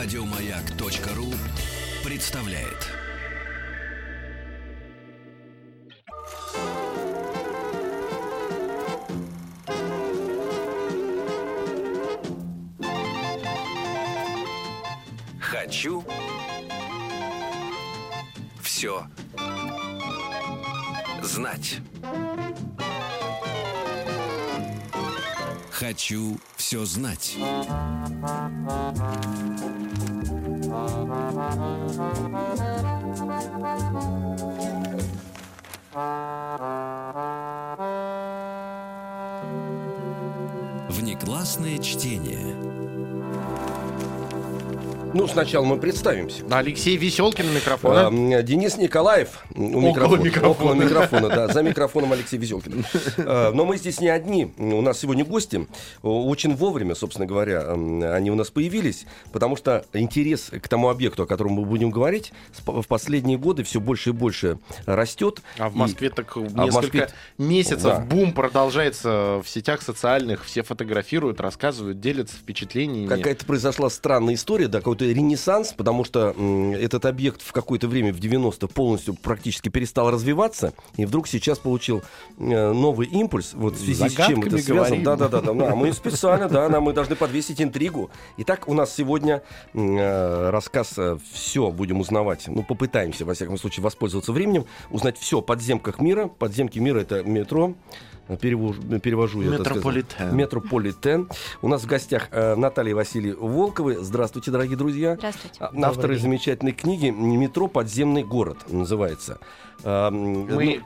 Радио Маяк.ру представляет. Хочу все знать. Хочу все знать. Внеклассное чтение. Ну, сначала мы представимся. Алексей Веселкин у микрофона. Денис Николаев около микрофона, да, за микрофоном Алексей Веселкин. Но мы здесь не одни. У нас сегодня гости. Очень вовремя, собственно говоря, они у нас появились, потому что интерес к тому объекту, о котором мы будем говорить, в последние годы все больше и больше растет. А в Москве так несколько месяцев бум продолжается в сетях социальных. Все фотографируют, рассказывают, делятся впечатлениями. Какая-то произошла странная история, да, какой-то ренессанс, потому что этот объект в какое-то время, в 90-х, полностью практически перестал развиваться, и вдруг сейчас получил новый импульс, вот в связи загадками с чем это связано. Да, мы специально, мы должны подвесить интригу. Итак, у нас сегодня рассказ «Все будем узнавать», ну, попытаемся, во всяком случае, воспользоваться временем, узнать все о подземках мира. Подземки мира — это метро. Перевожу я. Метрополитен. У нас в гостях Наталья и Василий Волковы. Здравствуйте, дорогие друзья. Здравствуйте. Авторы замечательной книги «Метро. Подземный город» называется. Мы,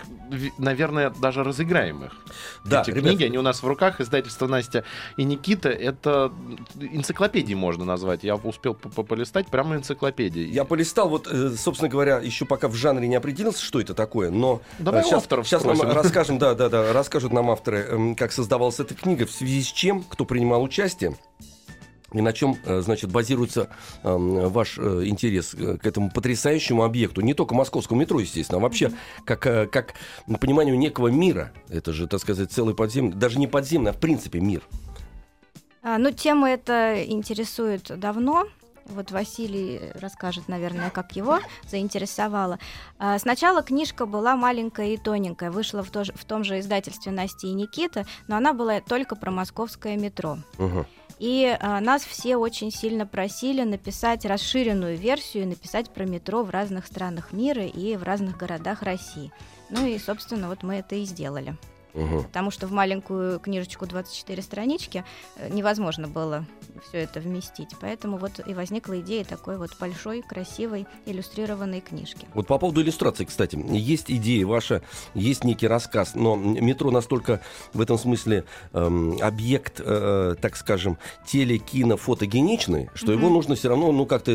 наверное, даже разыграем их. Да, эти книги, они у нас в руках. Издательство «Настя и Никита». Это энциклопедии можно назвать. Я успел полистать, прямо энциклопедии. Я полистал, вот, собственно говоря, еще пока в жанре не определился, что это такое. Но давай авторов спросим. Сейчас нам расскажем, расскажут нам авторы, как создавалась эта книга, в связи с чем, кто принимал участие. И на чем, значит, базируется ваш интерес к этому потрясающему объекту? Не только московскому метро, естественно, а вообще как пониманию некого мира. Это же, так сказать, целый подземный, даже не подземный, а в принципе мир. Тема эта интересует давно. Вот Василий расскажет, наверное, как его заинтересовало. Сначала книжка была маленькая и тоненькая, вышла в том же издательстве «Настя и Никита», но она была только про московское метро. Угу. И нас все очень сильно просили написать расширенную версию, написать про метро в разных странах мира и в разных городах России. Ну и, собственно, вот мы это и сделали. Угу. Потому что в маленькую книжечку 24 странички невозможно было все это вместить. Поэтому вот и возникла идея такой вот большой, красивой, иллюстрированной книжки. Вот по поводу иллюстрации, кстати, есть идея ваша, есть некий рассказ, но метро настолько в этом смысле объект, так скажем, телекинофотогеничный, что его нужно все равно как-то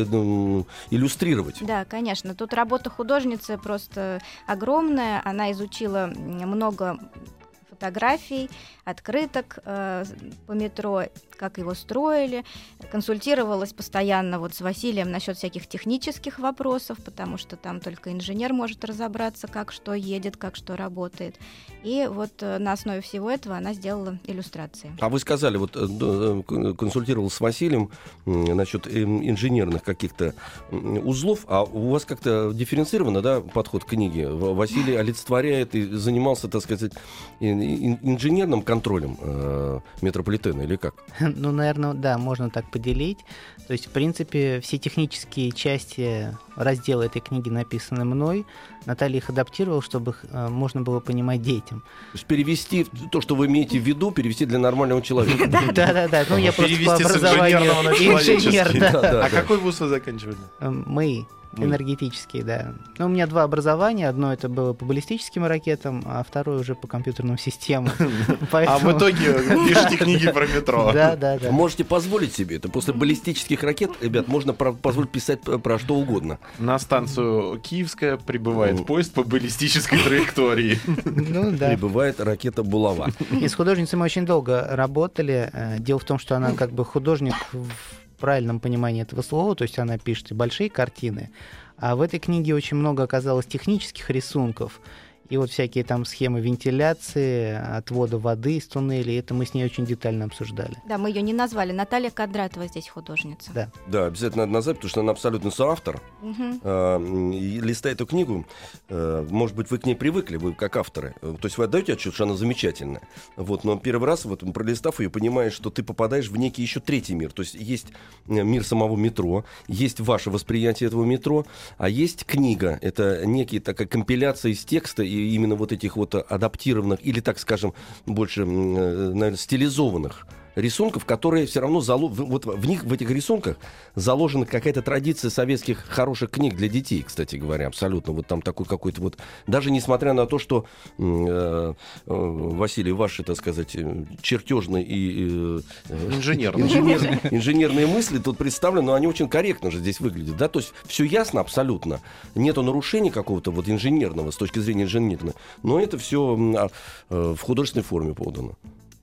иллюстрировать. Да, конечно. Тут работа художницы просто огромная. Она изучила много фотографий, открыток по метро, как его строили, консультировалась постоянно вот с Василием насчет всяких технических вопросов, потому что там только инженер может разобраться, как что едет, как что работает. И вот на основе всего этого она сделала иллюстрации. А вы сказали, вот консультировалась с Василием насчет инженерных каких-то узлов, а у вас как-то дифференцировано, да, подход к книге? Василий олицетворяет и занимался, так сказать, инженерным контролем метрополитена или как? Ну, наверное, да, можно так поделить. То есть, в принципе, все технические части раздела этой книги написаны мной. Наталья их адаптировала, чтобы их можно было понимать детям. То есть перевести то, что вы имеете в виду, перевести для нормального человека. Да. Ну, я просто по образованию инженер. А какой вуз вы заканчивали? Мы. Энергетические, да. Ну, у меня два образования. Одно это было по баллистическим ракетам, а второе уже по компьютерным системам. А в итоге пишите книги про метро. Да. Можете позволить себе это. После баллистических ракет, ребят, можно позволить писать про что угодно. На станцию Киевская прибывает поезд по баллистической траектории. Ну да. Прибывает ракета «Булава». И с художницей мы очень долго работали. Дело в том, что она как бы художник в правильном понимании этого слова, то есть она пишет и большие картины, а в этой книге очень много оказалось технических рисунков, И вот всякие там схемы вентиляции, отвода воды из туннелей, это мы с ней очень детально обсуждали. Да, мы ее не назвали. Наталья Кондратова здесь художница. Да, да, обязательно надо назвать, потому что она абсолютно соавтор. Листая эту книгу, может быть, вы к ней привыкли, вы как авторы. То есть вы отдаете отчет, что она замечательная. Вот, но первый раз, вот, пролистав ее, понимаешь, что ты попадаешь в некий еще третий мир. То есть есть мир самого метро, есть ваше восприятие этого метро, а есть книга. Это некая такая компиляция из текста и именно вот этих вот адаптированных или, так скажем, больше, наверное, стилизованных рисунков, которые все равно вот в них, в этих рисунках заложена какая-то традиция советских хороших книг для детей, кстати говоря, абсолютно. Вот там такой какой-то вот... Даже несмотря на то, что, Василий, ваши, так сказать, чертежные и... инженерные мысли тут представлены, но они очень корректно же здесь выглядят, да? То есть все ясно абсолютно. Нету нарушений какого-то вот инженерного, с точки зрения инженерного. Но это все в художественной форме подано.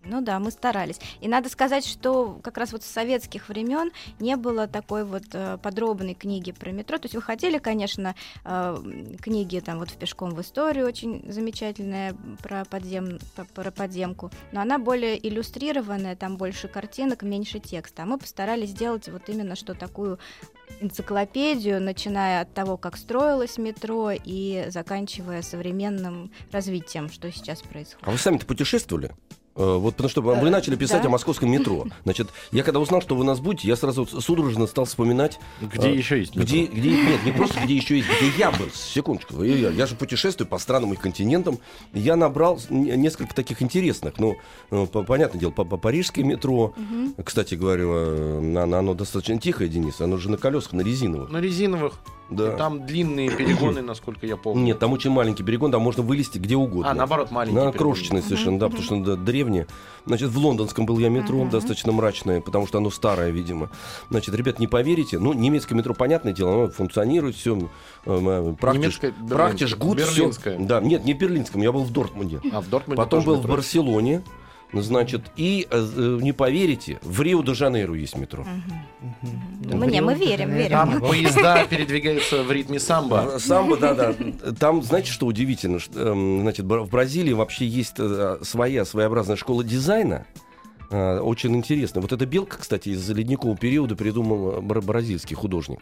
Ну да, мы старались. И надо сказать, что как раз вот с советских времен не было такой вот подробной книги про метро. То есть выходили, конечно, книги там вот в «Пешком в историю» очень замечательная про подземку, но она более иллюстрированная, там больше картинок, меньше текста. А мы постарались сделать вот именно что такую энциклопедию, начиная от того, как строилось метро и заканчивая современным развитием, что сейчас происходит. А вы сами-то путешествовали? Вот, потому что вы начали писать о московском метро. Значит, я когда узнал, что вы у нас будете, я сразу судорожно стал вспоминать... Где еще есть метро? Нет, не просто где еще есть, где я был. Секундочку. Я же путешествую по странам и континентам. Я набрал несколько таких интересных. Ну, понятное дело, по парижскому метро. Угу. Кстати говоря, оно достаточно тихое, Денис. Оно же на колесах, на резиновых. Да. Там длинные перегоны, насколько я помню. Нет, там очень маленький перегон, там можно вылезти где угодно. А, наоборот, маленький перегон. Крошечный совершенно, да, потому что надо древнее. Значит, в лондонском был я метро, достаточно мрачное, потому что оно старое, видимо. Значит, ребят, не поверите, ну, немецкое метро, понятное дело, оно функционирует, все, прахти жгут, все. Да, нет, не берлинском, я был в Дортмунде. А, в Дортмунде потом был метро. В Барселоне. Значит, и, не поверите, в Рио-де-Жанейро есть метро. Мы верим. Там поезда передвигаются в ритме самбо. Самбо, да. Там, знаете, что удивительно? Значит, в Бразилии вообще есть своя своеобразная школа дизайна. Очень интересно. Вот эта белка, кстати, из ледникового периода придумал бразильский художник.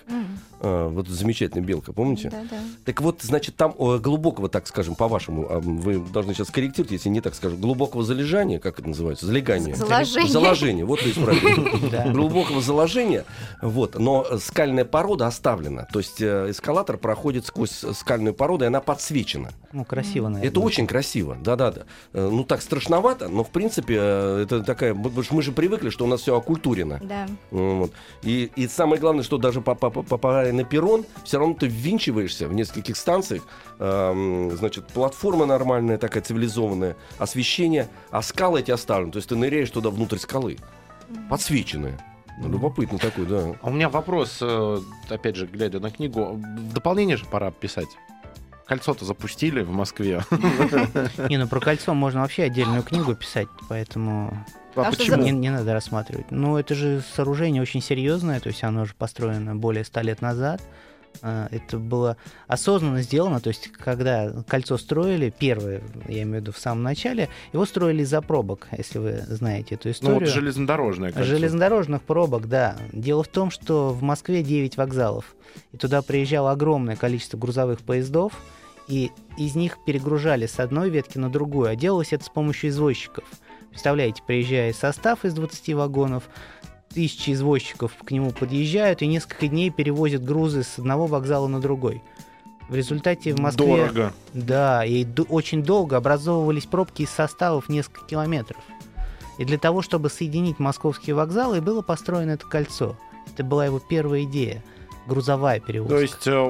Вот замечательная белка, помните? Да. Так вот, значит, там глубокого, так скажем, по-вашему, вы должны сейчас корректировать, если не так скажем, глубокого залежания, как это называется? Залегание. Заложение. Вот вы исправили. Глубокого заложения. Вот. Но скальная порода оставлена. То есть эскалатор проходит сквозь скальную породу, и она подсвечена. Ну, красиво, наверное. Это очень красиво. Да. Ну, так страшновато, но, в принципе, это такая... Мы же привыкли, что у нас все окультурено. Да. Вот. И самое главное, что даже попадая на перрон, все равно ты ввинчиваешься в нескольких станциях. Значит, платформа нормальная, такая цивилизованная, освещение, а скалы эти оставлены. То есть ты ныряешь туда внутрь скалы, подсвеченные. Любопытно такой, да. А у меня вопрос, опять же, глядя на книгу, в дополнение же пора писать. Кольцо-то запустили в Москве. Не, ну про кольцо можно вообще отдельную книгу писать, поэтому... А почему? Не надо рассматривать. Ну, это же сооружение очень серьезное, то есть оно же построено более 100 лет назад. Это было осознанно сделано, то есть когда кольцо строили, первое, я имею в виду в самом начале, его строили из-за пробок, если вы знаете эту историю. Ну вот железнодорожное кольцо. Железнодорожных пробок, да. Дело в том, что в Москве 9 вокзалов, и туда приезжало огромное количество грузовых поездов, и из них перегружали с одной ветки на другую, а делалось это с помощью извозчиков. Представляете, приезжает состав из 20 вагонов, тысячи извозчиков к нему подъезжают и несколько дней перевозят грузы с одного вокзала на другой. В результате в Москве... Дорого. Да, и очень долго образовывались пробки из составов несколько километров. И для того, чтобы соединить московские вокзалы, было построено это кольцо. Это была его первая идея. Грузовая перевозка. То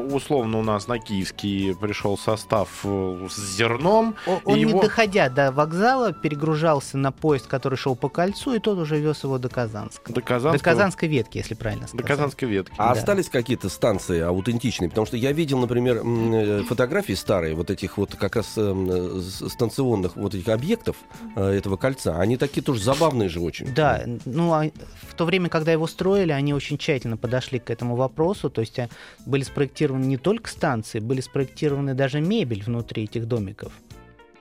есть, условно, у нас на Киевский пришел состав с зерном. Он не доходя до вокзала, перегружался на поезд, который шел по кольцу, и тот уже вез его до Казанска. До Казанской ветки, если правильно сказать. До Казанской ветки. А остались какие-то станции аутентичные? Потому что я видел, например, фотографии старые вот этих вот как раз станционных вот этих объектов этого кольца. Они такие тоже забавные же очень. Да, ну, в то время, когда его строили, они очень тщательно подошли к этому вопросу. То есть были спроектированы не только станции, были спроектированы даже мебель внутри этих домиков.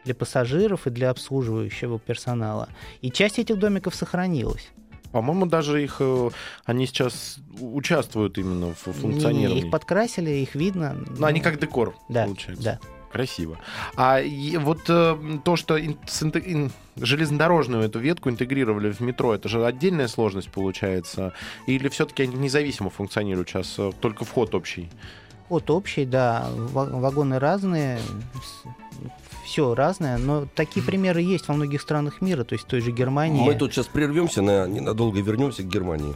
для пассажиров и для обслуживающего персонала. И часть этих домиков сохранилась. По-моему, даже их они сейчас участвуют именно в функционировании. Их подкрасили, их видно. Но они как декор, да, получается. Да. Красиво. А вот то, что железнодорожную эту ветку интегрировали в метро, это же отдельная сложность получается? Или все-таки они независимо функционируют сейчас, только вход общий? Вход общий, да. Вагоны разные, все разное, но такие примеры есть во многих странах мира, то есть в той же Германии. Мы тут сейчас прервемся, ненадолго вернемся к Германии.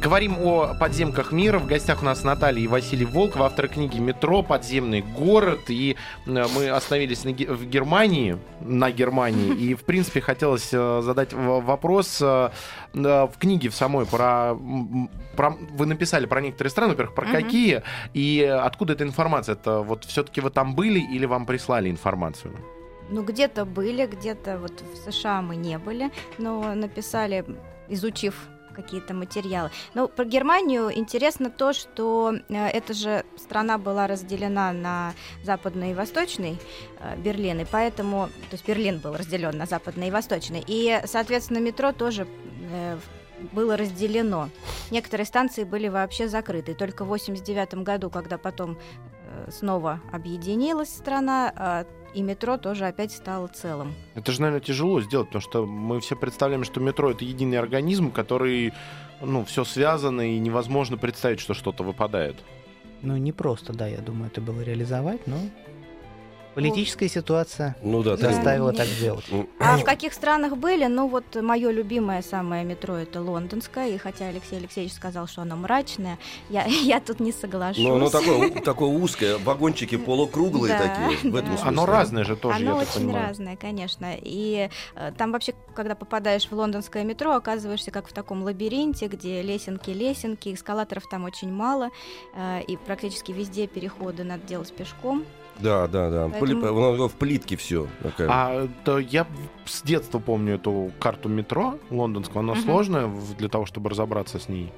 Говорим о подземках мира. В гостях у нас Наталья и Василий Волков, авторы книги «Метро. Подземный город». И мы остановились на Германии. И, в принципе, хотелось задать вопрос в книге в самой про... Вы написали про некоторые страны, во-первых, про какие и откуда эта информация? Это вот все-таки вы там были или вам прислали информацию? Ну, где-то были, где-то вот в США мы не были, но написали, изучив какие-то материалы. Но про Германию интересно то, что эта же страна была разделена на западный и восточный Берлин, и поэтому, то есть Берлин был разделен на западный и восточный, и, соответственно, метро тоже было разделено. Некоторые станции были вообще закрыты. Только в 1989 году, когда потом снова объединилась страна, и метро тоже опять стало целым. Это же, наверное, тяжело сделать, потому что мы все представляем, что метро — это единый организм, который, все связано, и невозможно представить, что что-то выпадает. Не просто, да, я думаю, это было реализовать, но политическая ситуация заставила так делать. А в каких странах были? Вот мое любимое самое метро — это лондонское, и хотя Алексей Алексеевич сказал, что оно мрачное, я тут не соглашусь. Но оно такое узкое, вагончики полукруглые такие, в этом смысле. Оно разное же тоже, я так понимаю. Оно очень разное, конечно, и там вообще, когда попадаешь в лондонское метро, оказываешься как в таком лабиринте, где лесенки, эскалаторов там очень мало, и практически везде переходы надо делать пешком. Да. Поэтому... В плитке все. Я с детства помню эту карту метро лондонского. Она сложная для того, чтобы разобраться с ней?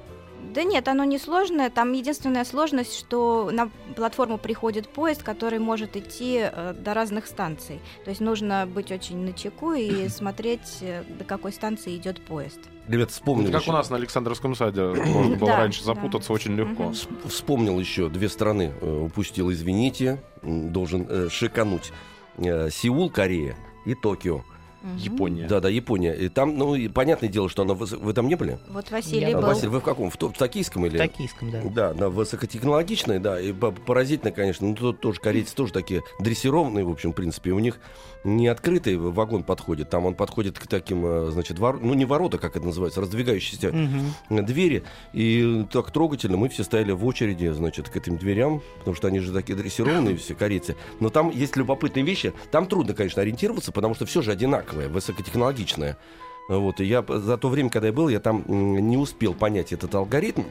Да нет, оно не сложное. Там единственная сложность, что на платформу приходит поезд, который может идти до разных станций. То есть нужно быть очень начеку и смотреть, до какой станции идет поезд. Ребят, вспомнил. Как у нас на Александровском саде можно было раньше запутаться очень легко. Вспомнил еще две страны, упустил, извините, должен шикануть. Сеул, Корея и Токио. Япония. Да, Япония. И там, и понятное дело, что она... Вы там не были? Вот Василий был. Василий, вы в каком? В токийском или? В токийском, да. Да, на высокотехнологичной, да, и поразительно, конечно, тут тоже корейцы тоже такие дрессированные, в общем, в принципе, у них не открытый вагон подходит, там он подходит к таким, значит, не ворота, как это называется, раздвигающиеся двери, и так трогательно мы все стояли в очереди, значит, к этим дверям, потому что они же такие дрессированные все, корейцы, но там есть любопытные вещи, там трудно, конечно, ориентироваться, потому что все же одинаково, высокотехнологичная. И я за то время, когда я был, я там не успел понять этот алгоритм.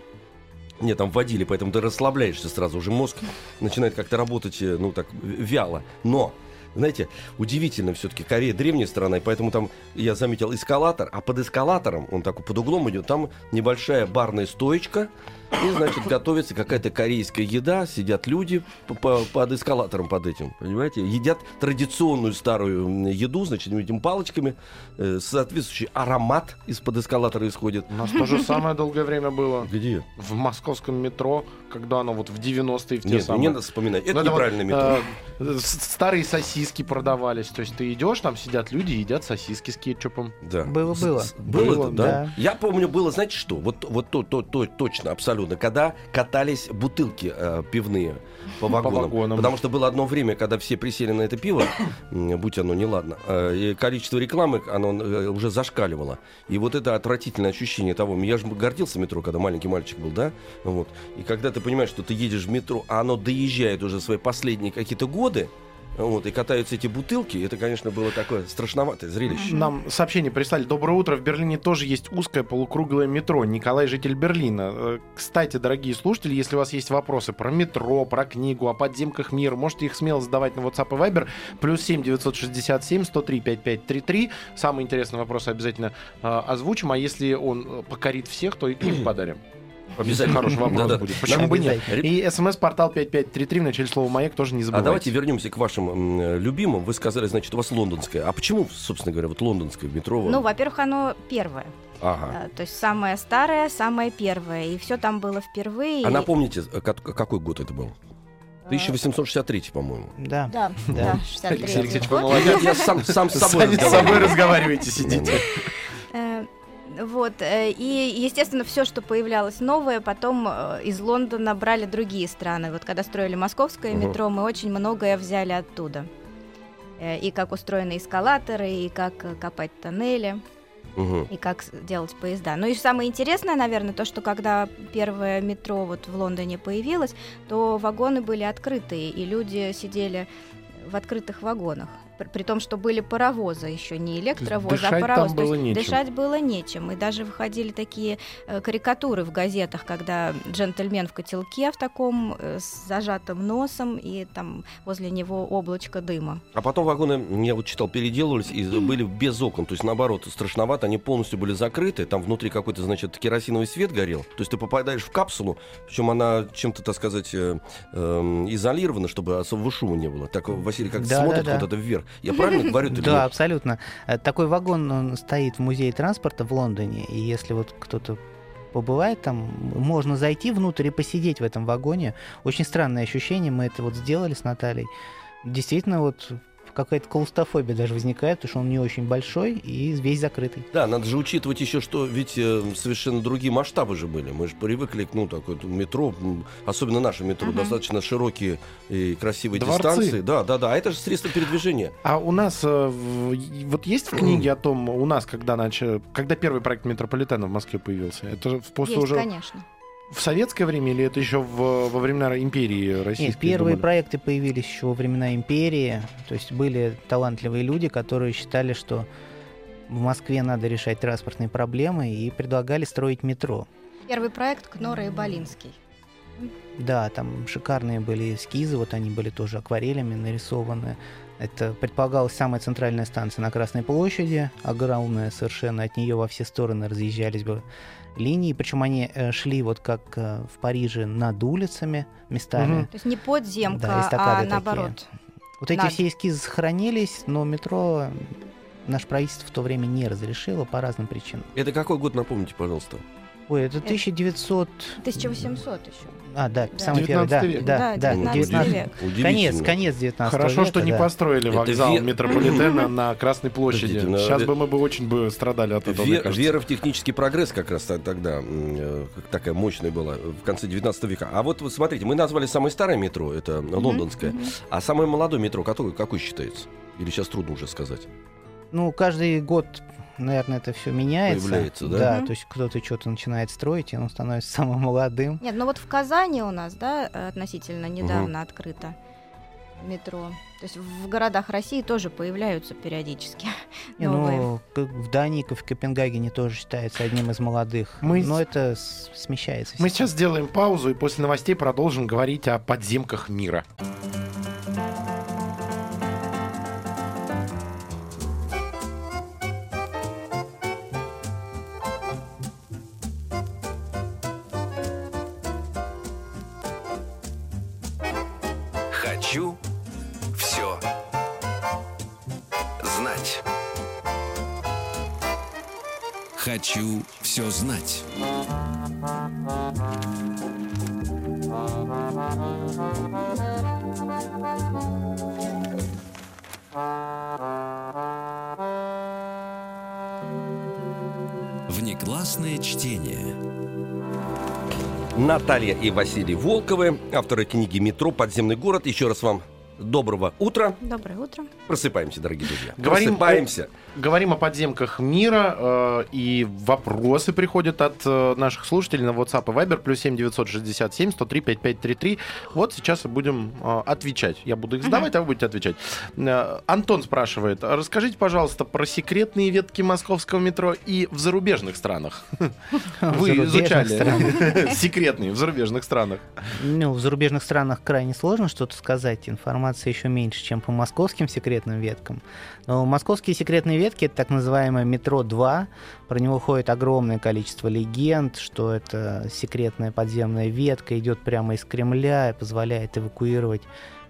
Мне там вводили, поэтому ты расслабляешься сразу, уже мозг начинает как-то работать, так вяло. Но, знаете, удивительно все-таки, Корея древняя страна, и поэтому там я заметил эскалатор, а под эскалатором, он так под углом идет, там небольшая барная стоечка, и, значит, готовится какая-то корейская еда, сидят люди под эскалатором под этим, понимаете, едят традиционную старую еду, значит, этими палочками, соответствующий аромат из-под эскалатора исходит. У нас то же самое долгое время было. Где? В московском метро, когда оно в 90-е, в те самые. Нет, не надо вспоминать, это неправильное метро. Старые сосиски продавались, то есть ты идешь, там сидят люди и едят сосиски с кетчупом. Да. Было. Я помню, было, знаете что, вот то точно, абсолютно. Когда катались бутылки пивные по вагонам. Потому что было одно время, когда все присели на это пиво, будь оно неладно, и количество рекламы, оно уже зашкаливало. И вот это отвратительное ощущение того, я же гордился метро, когда маленький мальчик был, да? И когда ты понимаешь, что ты едешь в метро, а оно доезжает уже свои последние какие-то годы, и катаются эти бутылки. Это, конечно, было такое страшноватое зрелище. Нам сообщение прислали. Доброе утро. В Берлине тоже есть узкое полукруглое метро. Николай, житель Берлина. Кстати, дорогие слушатели, если у вас есть вопросы про метро, про книгу, о подземках мира, можете их смело задавать на WhatsApp и Viber. +7 967 103 55 33. Самый интересный вопрос обязательно озвучим. А если он покорит всех, то и клип подарим. Обязательно. Хороший вопрос будет. Почему бы нет? И смс-портал 5533 в начале слова «Маяк» тоже не забывайте. А давайте вернемся к вашим любимым. Вы сказали, значит, у вас лондонское. А почему, собственно говоря, вот лондонское метро? Ну, во-первых, оно первое. Ага. То есть самое старое, самое первое. И все там было впервые. А напомните, какой год это был? 1863, по-моему. Да. Да, да, 63. Алексей Алексеевич, вы молодец. Я сам с собой разговариваете, сидите. Вот, и, естественно, все, что появлялось новое, потом из Лондона брали другие страны. Вот когда строили московское метро, мы очень многое взяли оттуда. И как устроены эскалаторы, и как копать тоннели, и как делать поезда. Ну и самое интересное, наверное, то, что когда первое метро вот в Лондоне появилось, то вагоны были открытые, и люди сидели в открытых вагонах. При том, что были паровозы еще, не электровозы, а паровозы. То есть дышать было нечем. И даже выходили такие карикатуры в газетах, когда джентльмен в котелке в таком с зажатым носом, и там возле него облачко дыма. А потом вагоны, я вот читал, переделывались и были без окон. То есть, наоборот, страшновато, они полностью были закрыты. Там внутри какой-то, значит, керосиновый свет горел. То есть ты попадаешь в капсулу, причем она чем-то, так сказать, изолирована, чтобы особого шума не было. Так Василий как-то смотрит вот это вверх. Я правильно говорю? Да, абсолютно. Такой вагон, он стоит в музее транспорта в Лондоне, и если вот кто-то побывает там, можно зайти внутрь и посидеть в этом вагоне. Очень странное ощущение, мы это вот сделали с Натальей. Действительно, вот какая-то клаустрофобия даже возникает, потому что он не очень большой и весь закрытый. Да, надо же учитывать еще, что ведь совершенно другие масштабы же были. Мы же привыкли к, ну, такое метро, особенно наше метро, достаточно широкие и красивые дистанции. Да. А это же средство передвижения. А у нас вот есть в книге о том, у нас когда первый проект метрополитена в Москве появился? Это после есть, уже... конечно. В советское время или это еще во времена империи российской? Нет, первые проекты появились еще во времена империи. То есть были талантливые люди, которые считали, что в Москве надо решать транспортные проблемы, и предлагали строить метро. Первый проект Кнора и Болинский. Да, там шикарные были эскизы, вот они были тоже акварелями нарисованы. Это предполагалась самая центральная станция на Красной площади, огромная совершенно, от нее во все стороны разъезжались бы линии, причем они шли вот как в Париже над улицами местами. То есть не подземка, да, а наоборот. Вот эти все эскизы сохранились, но метро наше правительство в то время не разрешило по разным причинам. Это какой год, напомните, пожалуйста? Ой, это 1900... 1800 еще. А, да, самый первый, да. Да, 19 век. Конец 19 века. Хорошо, что не построили вокзал метрополитена на Красной площади. Сейчас бы мы очень страдали от этого. Вера в технический прогресс как раз тогда такая мощная была в конце 19 века. А вот смотрите, мы назвали самое старое метро, это лондонское, а самое молодое метро, какое считается? Или сейчас трудно уже сказать? Ну, каждый год... Наверное, это все меняется. Появляется, да? Да, то есть кто-то что-то начинает строить, и он становится самым молодым. Нет, ну вот в Казани у нас, да, относительно недавно открыто метро. То есть в городах России тоже появляются периодически новые. Ну, в Дании, в Копенгагене тоже считается одним из молодых. Но это смещается. Мы сейчас сделаем паузу, и после новостей продолжим говорить о подземках мира. Хочу все знать. Хочу все знать. Внеклассное чтение. Наталья и Василий Волковы, авторы книги «Метро. Подземный город». Еще раз вам доброго утра. Доброе утро. Просыпаемся, дорогие друзья. Говорим о подземках мира. И вопросы приходят от наших слушателей на WhatsApp и Viber. +7 967 103 5533. Вот сейчас и будем отвечать. Я буду их задавать, а вы будете отвечать. Антон спрашивает. Расскажите, пожалуйста, про секретные ветки московского метро и в зарубежных странах. Вы изучали секретные в зарубежных странах. Ну, в зарубежных странах крайне сложно что-то сказать. Информация информации еще меньше, чем по московским секретным веткам. Но московские секретные ветки — это так называемое метро-2. Про него ходит огромное количество легенд, что это секретная подземная ветка, идет прямо из Кремля и позволяет эвакуировать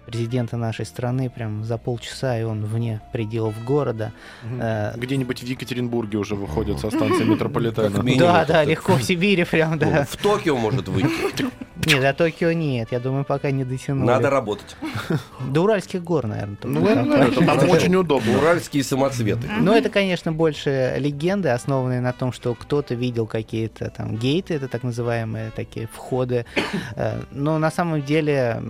президента нашей страны прям за полчаса, и он вне пределов города. Где-нибудь в Екатеринбурге уже выходит со станции метрополитена. Да, да, легко в Сибири прям, да. В Токио может выйти. Нет, до Токио нет, я думаю, пока не дотянули. Надо работать. До Уральских гор, наверное. Там очень удобно. Уральские самоцветы. Но это, конечно, больше легенды, основанные на том, что кто-то видел какие-то там гейты, это так называемые такие входы. Но на самом деле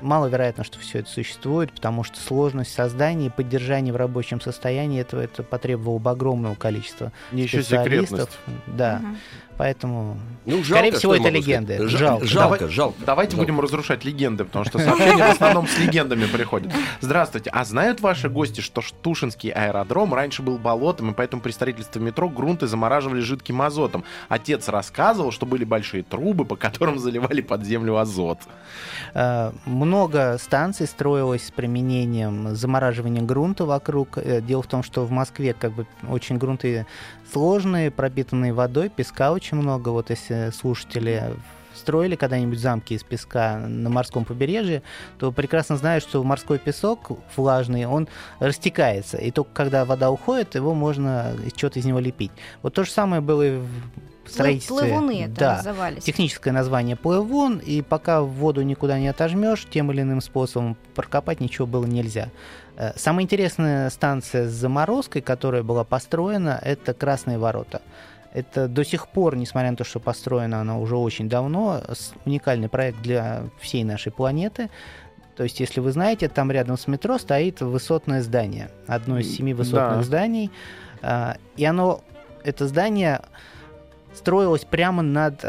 маловероятно, что все это существует, потому что сложность создания и поддержания в рабочем состоянии это потребовало бы огромного количества специалистов. Да. Угу. Поэтому, скорее всего, это легенды. Жалко. Давайте будем разрушать легенды, потому что сообщения в основном с легендами приходят. Здравствуйте. А знают ваши гости, что Штушинский аэродром раньше был болотом, и поэтому при строительстве метро грунты замораживали жидким азотом? Отец рассказывал, что были большие трубы, по которым заливали под землю азот. Много станций строилось с применением замораживания грунта вокруг. Дело в том, что в Москве как бы очень грунты сложные, пропитанные водой, песка очень много. Вот если слушатели строили когда-нибудь замки из песка на морском побережье, то прекрасно знают, что морской песок влажный, он растекается. И только когда вода уходит, его можно что-то из него лепить. Вот то же самое было и в строительстве. Плывуны это назывались. Техническое название плывун, и пока воду никуда не отожмешь, тем или иным способом прокопать ничего было нельзя. Самая интересная станция с заморозкой, которая была построена, это Красные ворота. Это до сих пор, несмотря на то, что построена она уже очень давно, уникальный проект для всей нашей планеты. То есть, если вы знаете, там рядом с метро стоит высотное здание. Одно из 7 высотных зданий. И это здание строилось прямо над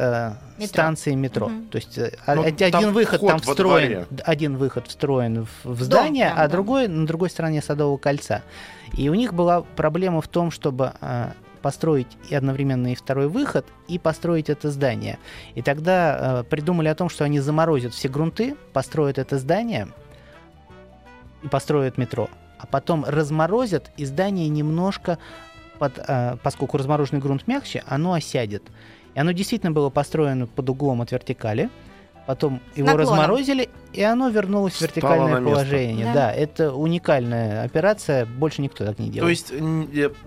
станцией метро. То есть один выход встроен в здание, а другой на другой стороне Садового кольца. И у них была проблема в том, чтобы построить и одновременно и второй выход, и построить это здание. И тогда придумали о том, что они заморозят все грунты, построят это здание и построят метро. А потом разморозят, и здание немножко, поскольку размороженный грунт мягче, оно осядет. И оно действительно было построено под углом от вертикали. Потом его разморозили, и оно вернулось в вертикальное положение. Да. Это уникальная операция, больше никто так не делает. То есть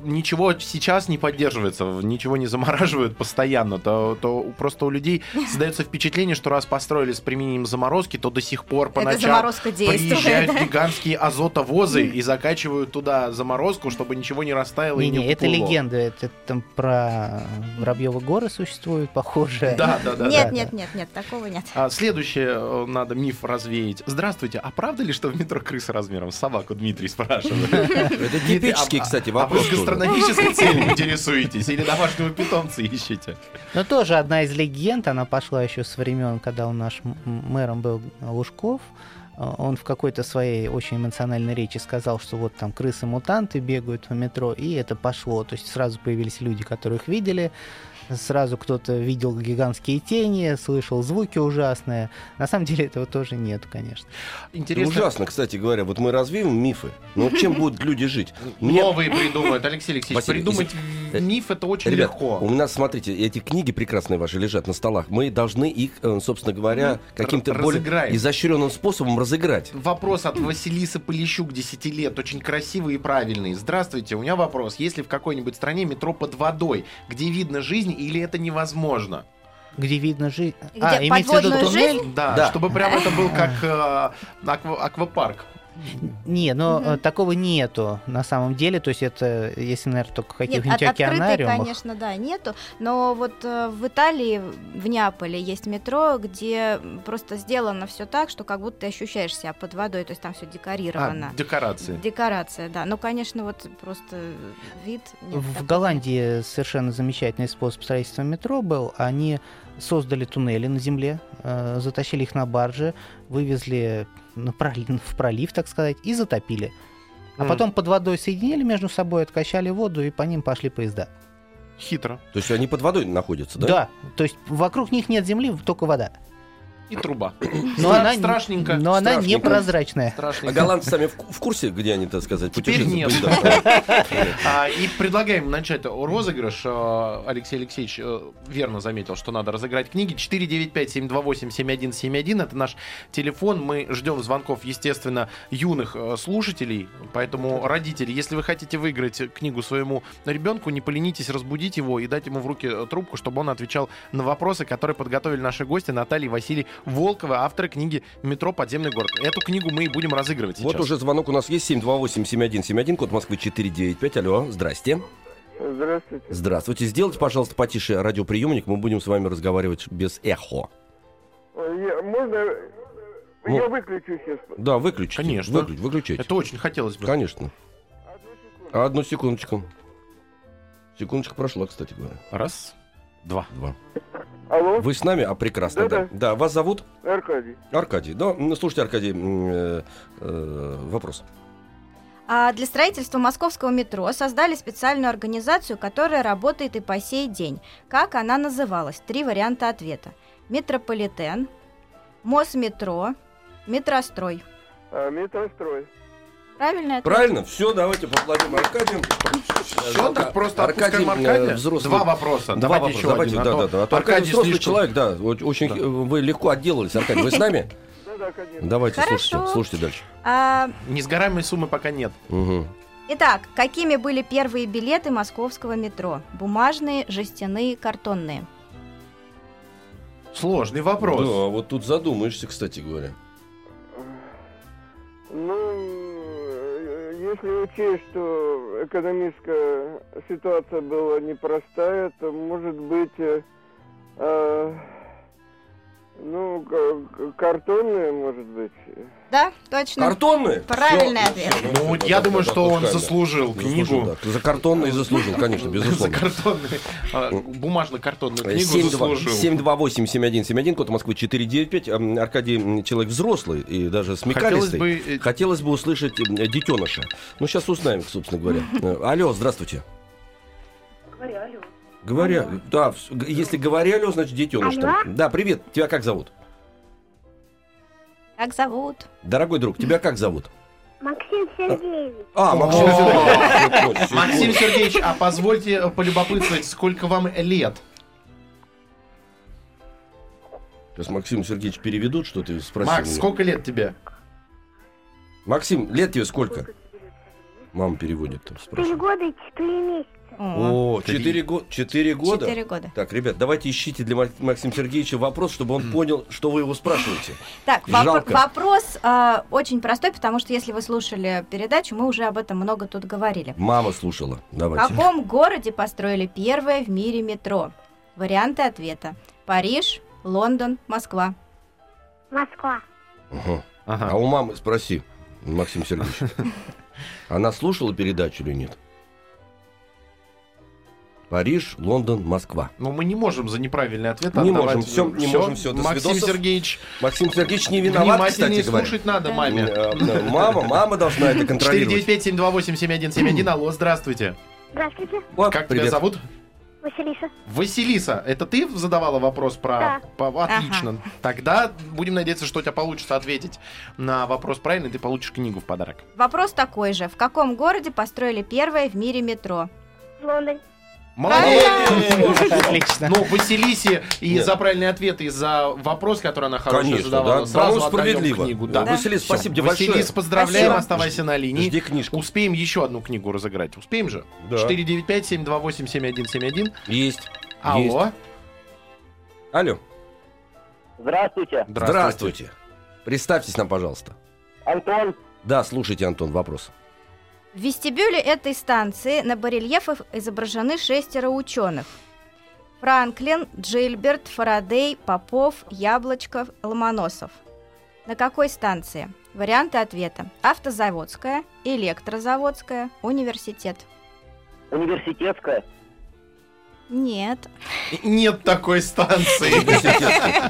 ничего сейчас не поддерживается, ничего не замораживают постоянно. То просто у людей создается впечатление, что раз построили с применением заморозки, то до сих пор по ночам приезжают гигантские азотовозы и закачивают туда заморозку, чтобы ничего не растаяло и не уплыло. Это легенда, это там про Воробьёвы горы существует, похоже. Нет, такого нет. Следующее надо миф развеять. Здравствуйте, а правда ли, что в метро крысы размером с собаку? Дмитрий спрашивает. Это типичный, кстати, вопрос. А вы с гастрономической целью интересуетесь или домашнего питомца ищете? Ну, тоже одна из легенд, она пошла еще со времен, когда у нас мэром был Лужков. Он в какой-то своей очень эмоциональной речи сказал, что вот там крысы-мутанты бегают в метро, и это пошло. То есть сразу появились люди, которых видели. Сразу кто-то видел гигантские тени, слышал звуки ужасные. На самом деле этого тоже нет, конечно. Интересно. Ужасно, кстати говоря. Вот мы развеем мифы, но чем будут люди жить? Новые придумают, Алексей Алексеевич. Придумать миф — это очень легко. У нас, смотрите, эти книги прекрасные ваши лежат на столах. Мы должны их, собственно говоря, каким-то более изощренным способом разыграть. Вопрос от Василисы Полищук, 10 лет. Очень красивый и правильный. Здравствуйте, у меня вопрос. Есть ли в какой-нибудь стране метро под водой, где видно жизнь, или это невозможно? Где видно жизнь? Где подводную жизнь? Да, чтобы прям это был как аквапарк. Не, но такого нету на самом деле. То есть это, если, наверное, только в каких-нибудь океанариумах. Открытой, конечно, нету. Но вот в Италии, в Неаполе есть метро, где просто сделано все так, что как будто ты ощущаешь себя под водой. То есть там все декорировано. Декорации. Декорация, да. Но, конечно, вот просто вид. В Голландии совершенно замечательный способ строительства метро был. Они создали туннели на земле, затащили их на баржи, вывезли в пролив, так сказать, и затопили. А потом под водой соединили между собой, откачали воду, и по ним пошли поезда. Хитро. То есть они под водой находятся, да? Да. То есть вокруг них нет земли, только вода. и труба. Но она страшненькая. Но она непрозрачная. А голландцы сами в курсе, где они, так сказать, путешествуют? И предлагаем начать розыгрыш. Алексей Алексеевич верно заметил, что надо разыграть книги. 495-728-7171. Это наш телефон. Мы ждем звонков, естественно, юных слушателей. Поэтому, родители, если вы хотите выиграть книгу своему ребенку, не поленитесь разбудить его и дать ему в руки трубку, чтобы он отвечал на вопросы, которые подготовили наши гости Наталья и Василий Волкова, авторы книги «Метро. Подземный город». Эту книгу мы и будем разыгрывать сейчас. Вот уже звонок у нас есть. 728-7171, код Москвы 495. Алло, здрасте. Здравствуйте. Здравствуйте. Сделайте, пожалуйста, потише радиоприемник. Мы будем с вами разговаривать без эхо. Можно... Ну, я выключу сейчас. Да, выключите. Конечно. Выключайте. Это очень хотелось бы. Конечно. Одну секундочку. Секундочка прошла, кстати говоря. Раз, два. Алло. Вы с нами? А, прекрасно. Да. Да, вас зовут? Аркадий. Аркадий. Да, слушайте, Аркадий, вопрос. Для строительства московского метро создали специальную организацию, которая работает и по сей день. Как она называлась? 3 варианта ответа. Метрополитен, Мосметро, Метрострой. Метрострой. Правильно это? Правильно. Все, давайте поплатим Аркадию. Что так просто отпускаем Аркадия? Два вопроса. Давайте еще один. Аркадий взрослый человек, да. Очень вы легко отделались. Аркадий, вы с нами? Да, конечно. Давайте, слушайте дальше. Несгораемой суммы пока нет. Итак, какими были первые билеты московского метро? Бумажные, жестяные, картонные? Сложный вопрос. Да, вот тут задумаешься, кстати говоря. Если учесть, что экономическая ситуация была непростая, то, может быть, картонные, может быть. Да, точно. Картонные? Правильный ответ. Я думаю, что он заслужил книгу. За картонные заслужил, конечно, безусловно. Бумажно-картонную книгу заслужил. 728-7171, код Москвы 495. Аркадий человек взрослый и даже смекалистый. Хотелось бы услышать детеныша. Ну, сейчас узнаем, собственно говоря. Алло, здравствуйте. Алло. Говоря, да, если говоря, алло, значит, детеныш там. Да, привет, тебя как зовут? Как зовут? Дорогой друг, тебя как зовут? Максим Сергеевич. Максим Сергеевич. Максим Сергеевич, а позвольте полюбопытствовать, сколько вам лет? Сейчас Максим Сергеевич переведут, что ты спросил. Макс, сколько лет тебе? Максим, лет тебе сколько? Мама переводит. 4 года и 4 месяца. О, 4 года? 4 года. Так, ребят, давайте ищите для Максима Сергеевича вопрос, чтобы он понял, что вы его спрашиваете. Так, вопрос очень простой, потому что если вы слушали передачу, мы уже об этом много тут говорили. Мама слушала, давайте. В каком городе построили первое в мире метро? Варианты ответа. Париж, Лондон, Москва. Москва. Ага. А у мамы спроси, Максим Сергеевич. Она слушала передачу или нет? Париж, Лондон, Москва. Но мы не можем за неправильный ответ отдавать. Не можем. Максим Сергеевич не виноват, кстати говоря. Слушать надо маме. Мама должна это контролировать. 495-728-7171. Алло, здравствуйте. Здравствуйте. Как тебя зовут? Василиса. Василиса, это ты задавала вопрос про... Да. Отлично. Ага. Тогда будем надеяться, что у тебя получится ответить на вопрос правильно, и ты получишь книгу в подарок. Вопрос такой же. В каком городе построили первое в мире метро? В Лондоне. Молодец! Отлично. Ну, Василисе и за правильный ответ, и за вопрос, который она хорошо задавала, сразу отдаем книгу. Василис, спасибо тебе большое. Василис, поздравляем, оставайся на линии. Жди книжку. Успеем еще одну книгу разыграть. Успеем же? 495-728-7171. Есть. Алло. Алло. Здравствуйте. Представьтесь нам, пожалуйста. Антон. Да, слушайте, Антон, вопрос. В вестибюле этой станции на барельефах изображены 6 ученых. Франклин, Джильберт, Фарадей, Попов, Яблочков, Ломоносов. На какой станции? Варианты ответа. Автозаводская, Электрозаводская, Университет. Университетская? Нет такой станции.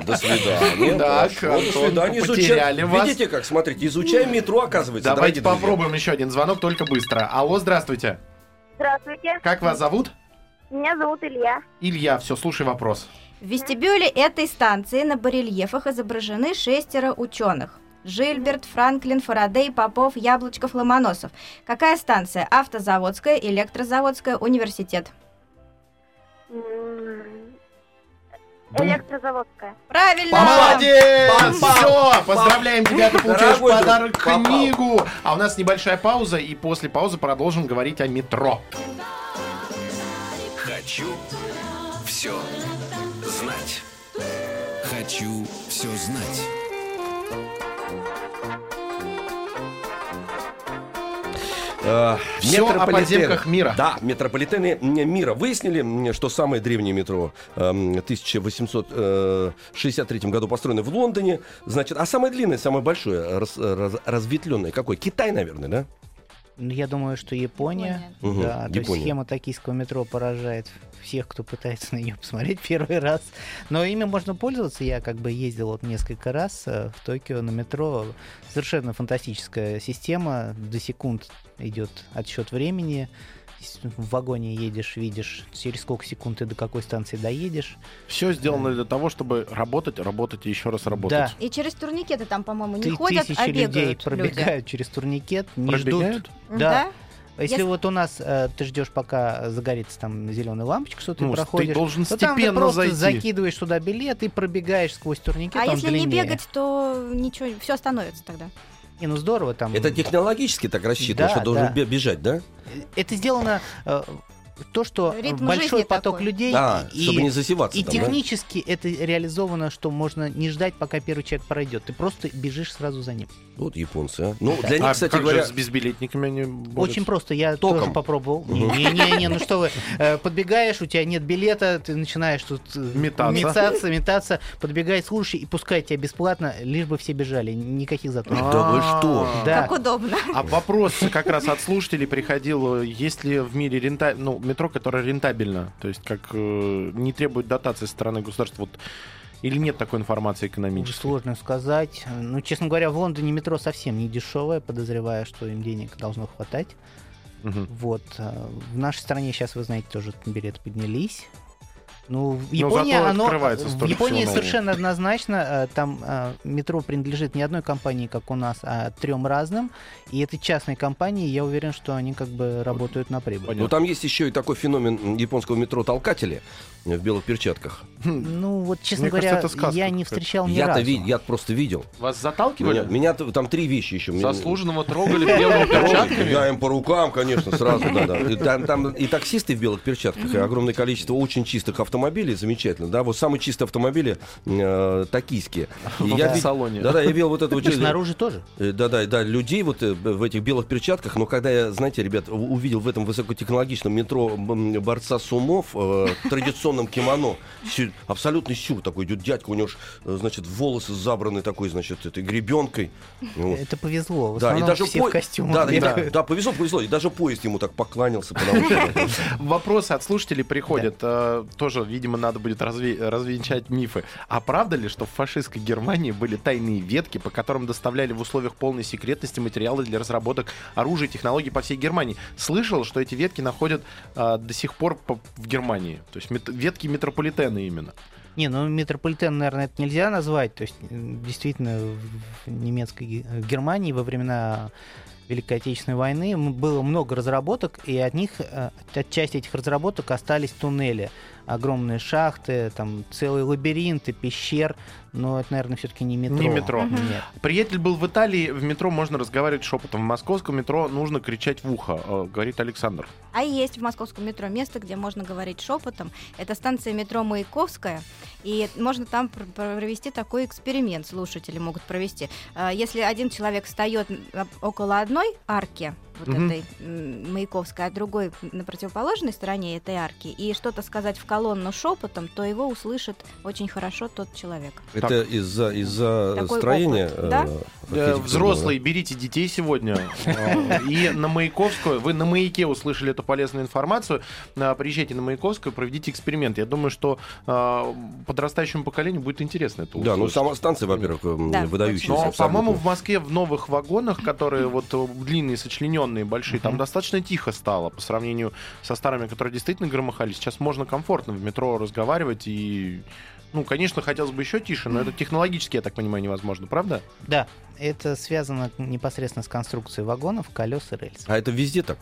До свидания. Так, потеряли вас. Видите как, смотрите, изучаем метро, оказывается. Давайте попробуем еще один звонок, только быстро. Алло, здравствуйте. Здравствуйте. Как вас зовут? Меня зовут Илья. Илья, все, слушай вопрос. В вестибюле этой станции на барельефах изображены 6 ученых. Жильберт, Франклин, Фарадей, Попов, Яблочков, Ломоносов. Какая станция? Автозаводская, Электрозаводская, Университет. Электрозаводская. Правильно! Молодец! Все, поздравляем тебя, ты получаешь подарок книгу. А у нас небольшая пауза, и после паузы продолжим говорить о метро. Хочу все знать. Хочу все знать. Все о подземках мира. Да, метрополитены мира. Выяснили, что самое древнее метро в 1863 году построено в Лондоне. Значит, а самое длинное, самое большое, разветвленное какое? Китай, наверное, да? Я думаю, что Япония. Да, то есть схема токийского метро поражает всех, кто пытается на нее посмотреть первый раз. Но ими можно пользоваться. Я как бы ездил вот несколько раз в Токио на метро. Совершенно фантастическая система. До секунд идет отсчет времени. В вагоне едешь, видишь, через сколько секунд ты до какой станции доедешь. Все сделано для того, чтобы работать и еще раз работать. Да. И через турникеты там, по-моему, не ходят, а бегают людей пробегают через турникет, ждут. Да. Если вот у нас ты ждешь, пока загорится там зеленая лампочка, что ты проходишь, ты должен там ты просто закидываешь туда билет и пробегаешь сквозь турникет. А если не бегать, то ничего, все остановится тогда. Не, ну здорово там. Это технологически так рассчитано, что должен бежать, да? Это сделано то, что ритм большой поток такой. Людей, чтобы не засеваться. И там, технически это реализовано, что можно не ждать, пока первый человек пройдет. Ты просто бежишь сразу за ним. Вот японцы, Ну, для них, кстати говоря, с безбилетниками они борются? Очень просто. Я тоже попробовал. Не, ну что вы. Подбегаешь, у тебя нет билета, ты начинаешь тут метаться, подбегает служащий и пускает тебя бесплатно, лишь бы все бежали. Никаких заторов. Да вы что? Как удобно. А вопрос как раз от слушателей приходил. Есть ли в мире метро, которое рентабельно, то есть как не требует дотации со стороны государства, вот, или нет такой информации экономической? Сложно сказать. Ну, честно говоря, в Лондоне метро совсем не дешевое, подозревая, что им денег должно хватать. Угу. Вот. В нашей стране сейчас, вы знаете, тоже билеты поднялись. Ну, в Японии совершенно однозначно, там метро принадлежит не одной компании, как у нас, а 3 разным. И это частные компании, я уверен, что они как бы работают на прибыль. Понятно. Но там есть еще и такой феномен японского метро толкатели в белых перчатках. Ну вот, честно говоря, я не встречал ни разу. Я просто видел. Вас заталкивали? Меня там 3 вещи еще. Заслуженного трогали белыми перчатками? Да, им по рукам, конечно, сразу. Там и таксисты в белых перчатках, и огромное количество очень чистых автомобилей, замечательно, да, вот самые чистые автомобили токийские. В салоне. Да-да, я видел вот этого человека. Снаружи тоже? Да-да, людей вот в этих белых перчатках, но когда я, знаете, ребят, увидел в этом высокотехнологичном метро борца сумов, традиционном кимоно, абсолютный сюр такой идет дядька, у него ж, значит, волосы забраны такой, значит, этой гребенкой. Вот. Это повезло, в основном все в костюмах. Да, повезло, и даже поезд ему так покланялся. Вопросы от слушателей приходят, тоже, видимо, надо будет развенчать мифы. А правда ли, что в фашистской Германии были тайные ветки, по которым доставляли в условиях полной секретности материалы для разработок оружия и технологий по всей Германии? Слышал, что эти ветки находят до сих пор в Германии. То есть ветки метрополитена именно. Не, ну метрополитен, наверное, это нельзя назвать. То есть действительно в немецкой Германии во времена Великой Отечественной войны было много разработок, и от части этих разработок остались туннели. Огромные шахты, там целые лабиринты, пещер. Но это, наверное, все-таки не метро. Не метро. Нет. Приятель был в Италии. В метро можно разговаривать шепотом. В московском метро нужно кричать в ухо, говорит Александр. А есть в московском метро место, где можно говорить шепотом. Это станция метро Маяковская. И можно там провести такой эксперимент. Слушатели могут провести. Если один человек встает около одной арки, этой Маяковской, а другой на противоположной стороне этой арки, и что-то сказать в колонну шепотом, то его услышит очень хорошо тот человек. Это из-за строения? Да? Взрослые, берите детей сегодня. И на Маяковскую, вы на Маяке услышали эту полезную информацию, приезжайте на Маяковскую, проведите эксперимент. Я думаю, что подрастающему поколению будет интересно это услышать. Да, ну сама станция, во-первых, выдающаяся. По-моему, в Москве в новых вагонах, которые вот длинные, сочлененные, большие, там достаточно тихо стало по сравнению со старыми, которые действительно громыхали. Сейчас можно комфортно в метро разговаривать и Ну, конечно, хотелось бы еще тише, но это технологически, я так понимаю, невозможно, правда? Да, это связано непосредственно с конструкцией вагонов, колес и рельс. А это везде так?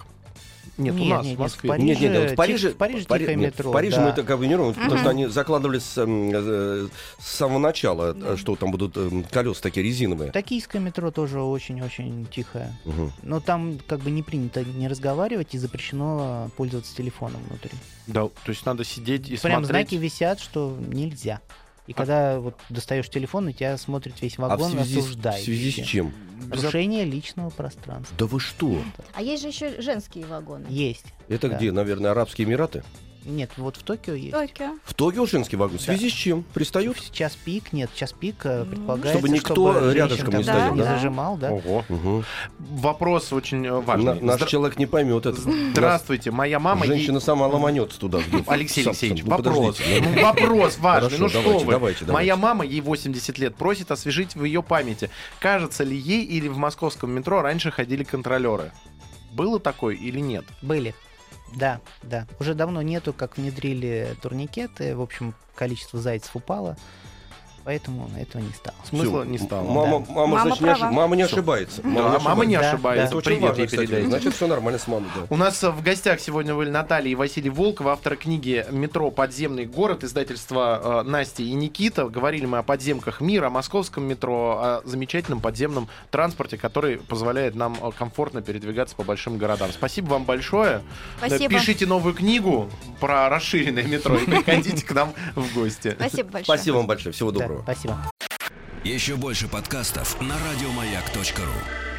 Нет, у нас в Москве. В Париже мы это комбинируем, потому что они закладывали с самого начала, что там будут колеса такие резиновые. Токийское метро тоже очень-очень тихое. Но там как бы не принято не разговаривать и запрещено пользоваться телефоном внутри. Да, то есть надо сидеть и смотреть. Прям знаки висят, что нельзя. И когда вот достаешь телефон, и тебя смотрит весь вагон, осуждает. В связи с чем? Нарушение личного пространства. Да вы что? А есть же еще женские вагоны. Есть. Это где, наверное, Арабские Эмираты? Нет, вот в Токио есть. В Токио женский вагон. В связи с чем? Пристают? Сейчас пик, нет, предполагается, чтобы никто рядышком не стоял. Не зажимал, да? Вопрос очень важный. Наш человек не поймет это. Здравствуйте, моя мама... Женщина сама ломанется туда. Алексей Алексеевич, вопрос важный. Ну что вы, моя мама, ей 80 лет, просит освежить в ее памяти. Кажется ли ей или в московском метро раньше ходили контролеры? Было такое или нет? Были. Да, да. Уже давно нету, как внедрили турникеты. В общем, количество зайцев упало. Поэтому этого не стало. Смысла не стало. Мама не ошибается. Мама не ошибается. Привет, ей передайте. Значит, все нормально с мамой. Да. У нас в гостях сегодня были Наталья и Василий Волков, автор книги «Метро. Подземный город», издательства Настя и Никита. Говорили мы о подземках мира, о московском метро, о замечательном подземном транспорте, который позволяет нам комфортно передвигаться по большим городам. Спасибо вам большое. Спасибо. Пишите новую книгу про расширенное метро и приходите к нам в гости. Спасибо большое. Спасибо вам большое. Всего доброго. Спасибо. Еще больше подкастов на радиомаяк.ру.